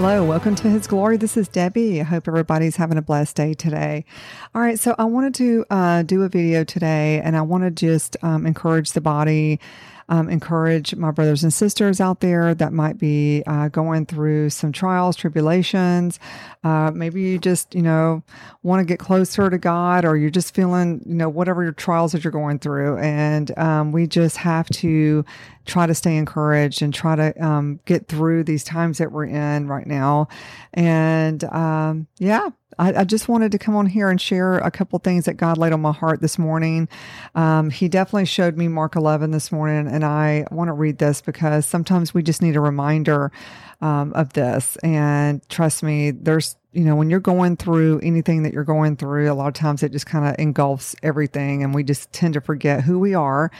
Hello, welcome to His Glory. This is Debbie. I hope everybody's having a blessed day today. All right, so I wanted to do a video today, and I want to just encourage the body, encourage my brothers and sisters out there that might be going through some trials, tribulations. Maybe you just, want to get closer to God, or you're just feeling, whatever your trials that you're going through. And we just have to try to stay encouraged and try to get through these times that we're in right now. And I just wanted to come on here and share a couple things that God laid on my heart this morning. He definitely showed me Mark 11 this morning, and I want to read this because sometimes we just need a reminder of this. And trust me, there's, when you're going through anything that you're going through, a lot of times it just kind of engulfs everything, and we just tend to forget who we are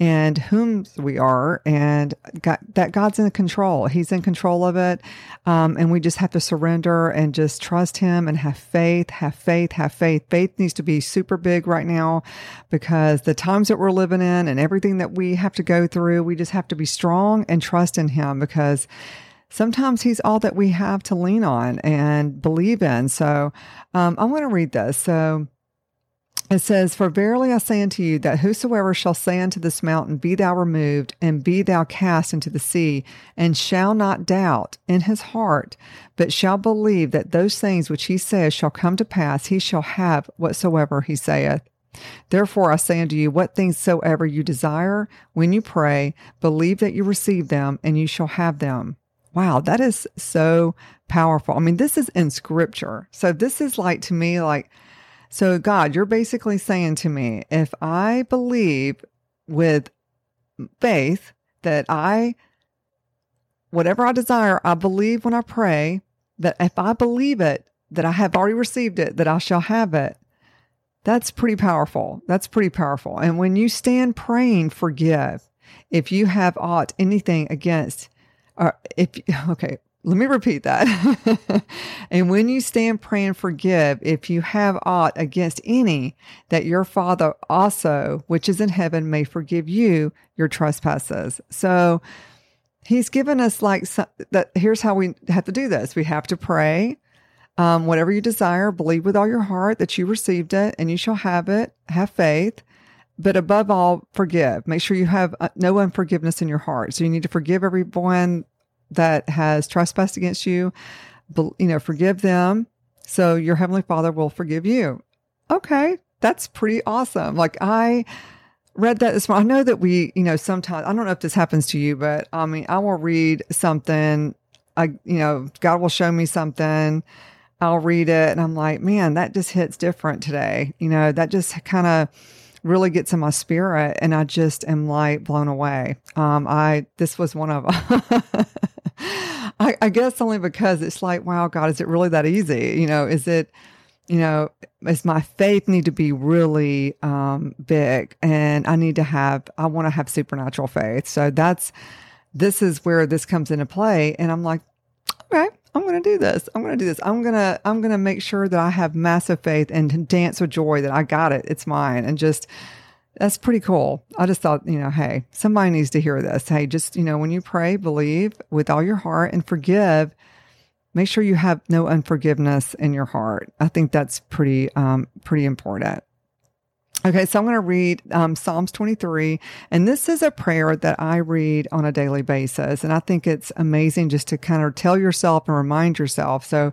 and whom we are, and that God's in control. He's in control of it, and we just have to surrender and just trust Him and have faith, have faith, have faith. Faith needs to be super big right now because the times that we're living in and everything that we have to go through, we just have to be strong and trust in Him because sometimes He's all that we have to lean on and believe in. So I want to read this. So it says, "For verily I say unto you, that whosoever shall say unto this mountain, Be thou removed, and be thou cast into the sea, and shall not doubt in his heart, but shall believe that those things which he saith shall come to pass, he shall have whatsoever he saith. Therefore I say unto you, what things soever you desire, when you pray, believe that you receive them, and you shall have them." Wow, that is so powerful. I mean, this is in Scripture. So this is like, to me, so God, you're basically saying to me, if I believe with faith that whatever I desire, I believe when I pray, that if I believe it, that I have already received it, that I shall have it. That's pretty powerful. That's pretty powerful. And when you stand praying, forgive if you have aught anything against, or let me repeat that. "And when you stand praying, forgive if you have aught against any, that your Father also, which is in heaven, may forgive you your trespasses." So He's given us that. Here's how we have to do this. We have to pray. Whatever you desire, believe with all your heart that you received it and you shall have it. Have faith. But above all, forgive. Make sure you have no unforgiveness in your heart. So you need to forgive everyone that has trespassed against you. Forgive them, so your Heavenly Father will forgive you. Okay, that's pretty awesome. I read that this morning. I know that we, sometimes, I don't know if this happens to you, but I mean, I will read something. God will show me something. I'll read it, and I'm like, man, that just hits different today. That just kind of really gets in my spirit, and I just am blown away. This was one of them. I guess only because it's wow, God, is it really that easy? Is my faith need to be really big, and I want to have supernatural faith. So this is where this comes into play. And I'm like, okay, I'm going to do this. I'm going to make sure that I have massive faith and dance with joy that I got it. It's mine. And just, that's pretty cool. I just thought, hey, somebody needs to hear this. Hey, just, when you pray, believe with all your heart and forgive. Make sure you have no unforgiveness in your heart. I think that's pretty, pretty important. Okay, so I'm going to read Psalms 23, and this is a prayer that I read on a daily basis, and I think it's amazing just to kind of tell yourself and remind yourself. So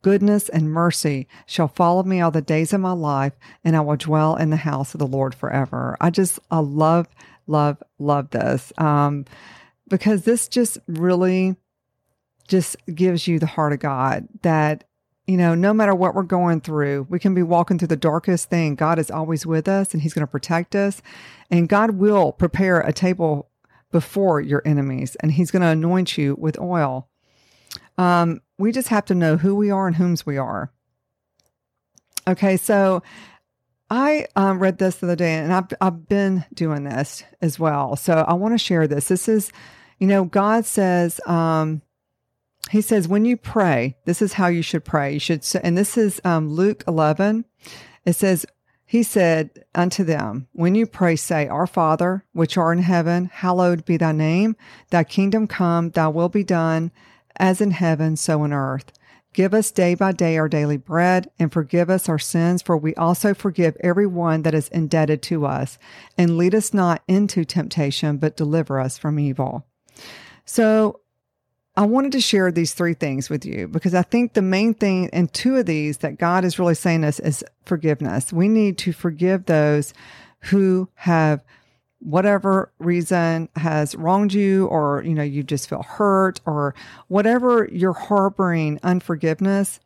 goodness and mercy shall follow me all the days of my life, and I will dwell in the house of the Lord forever." I love, love, love this. Because this just really just gives you the heart of God that, no matter what we're going through, we can be walking through the darkest thing. God is always with us, and He's going to protect us. And God will prepare a table before your enemies, and He's going to anoint you with oil. We just have to know who we are and whom's we are. Okay, so I read this the other day, and I've been doing this as well. So I want to share this. This is, you know, God says, He says, when you pray, this is how you should pray. You should, and this is Luke 11. It says, He said unto them, when you pray, say, Our Father, which art in heaven, hallowed be thy name. Thy kingdom come, thy will be done, as in heaven, so in earth. Give us day by day our daily bread, and forgive us our sins, for we also forgive everyone that is indebted to us. And lead us not into temptation, but deliver us from evil. So I wanted to share these three things with you, because I think the main thing, and two of these that God is really saying us, is forgiveness. We need to forgive those who have, whatever reason, has wronged you, or, you know, you just feel hurt, or whatever you're harboring unforgiveness.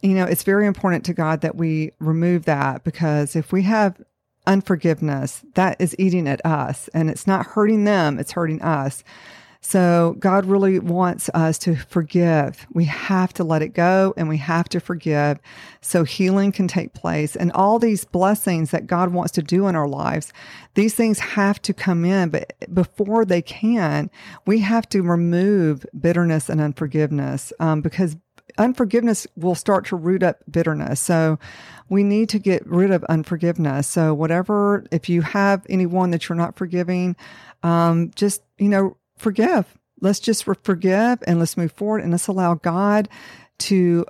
You know, it's very important to God that we remove that, because if we have unforgiveness, that is eating at us, and it's not hurting them, it's hurting us. So God really wants us to forgive. We have to let it go, and we have to forgive, so healing can take place. And all these blessings that God wants to do in our lives, these things have to come in. But before they can, we have to remove bitterness and unforgiveness, because unforgiveness will start to root up bitterness. So we need to get rid of unforgiveness. So whatever, if you have anyone that you're not forgiving, just, you know, forgive. Let's just forgive, and let's move forward, and let's allow God to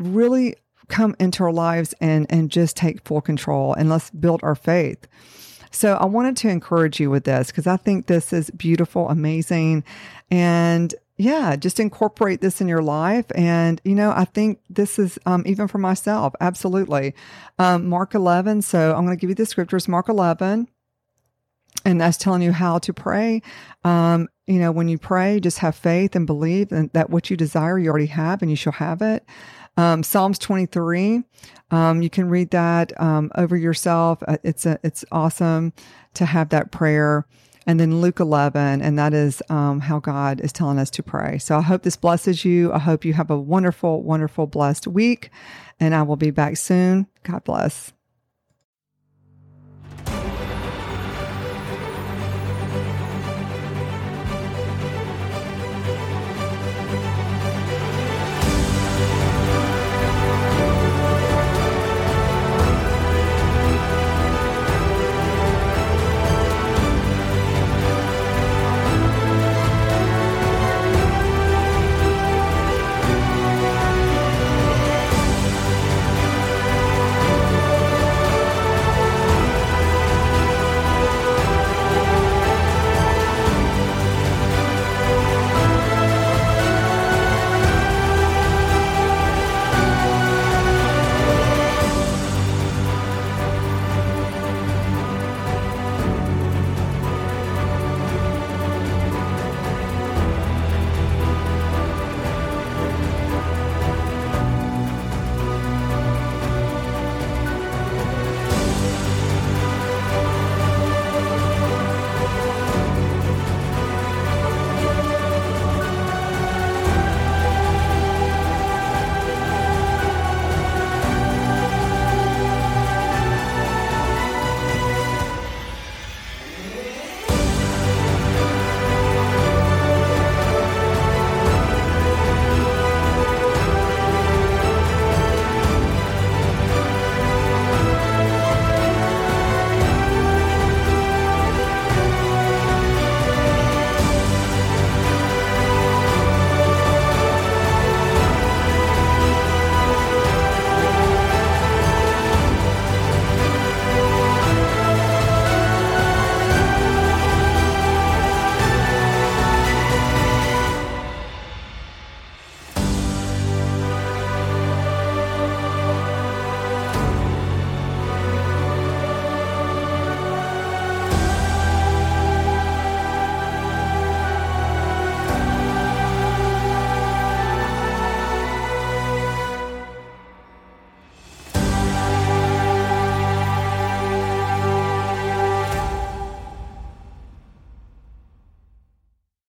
really come into our lives and just take full control, and let's build our faith. So I wanted to encourage you with this, because I think this is beautiful, amazing, and yeah, just incorporate this in your life. And, you know, I think this is, even for myself, absolutely. Mark 11, so I'm going to give you the scriptures, Mark 11. And that's telling you how to pray. You know, when you pray, just have faith and believe and that what you desire, you already have, and you shall have it. Psalms 23, you can read that over yourself. It's awesome to have that prayer. And then Luke 11, and that is how God is telling us to pray. So I hope this blesses you. I hope you have a wonderful, wonderful, blessed week. And I will be back soon. God bless.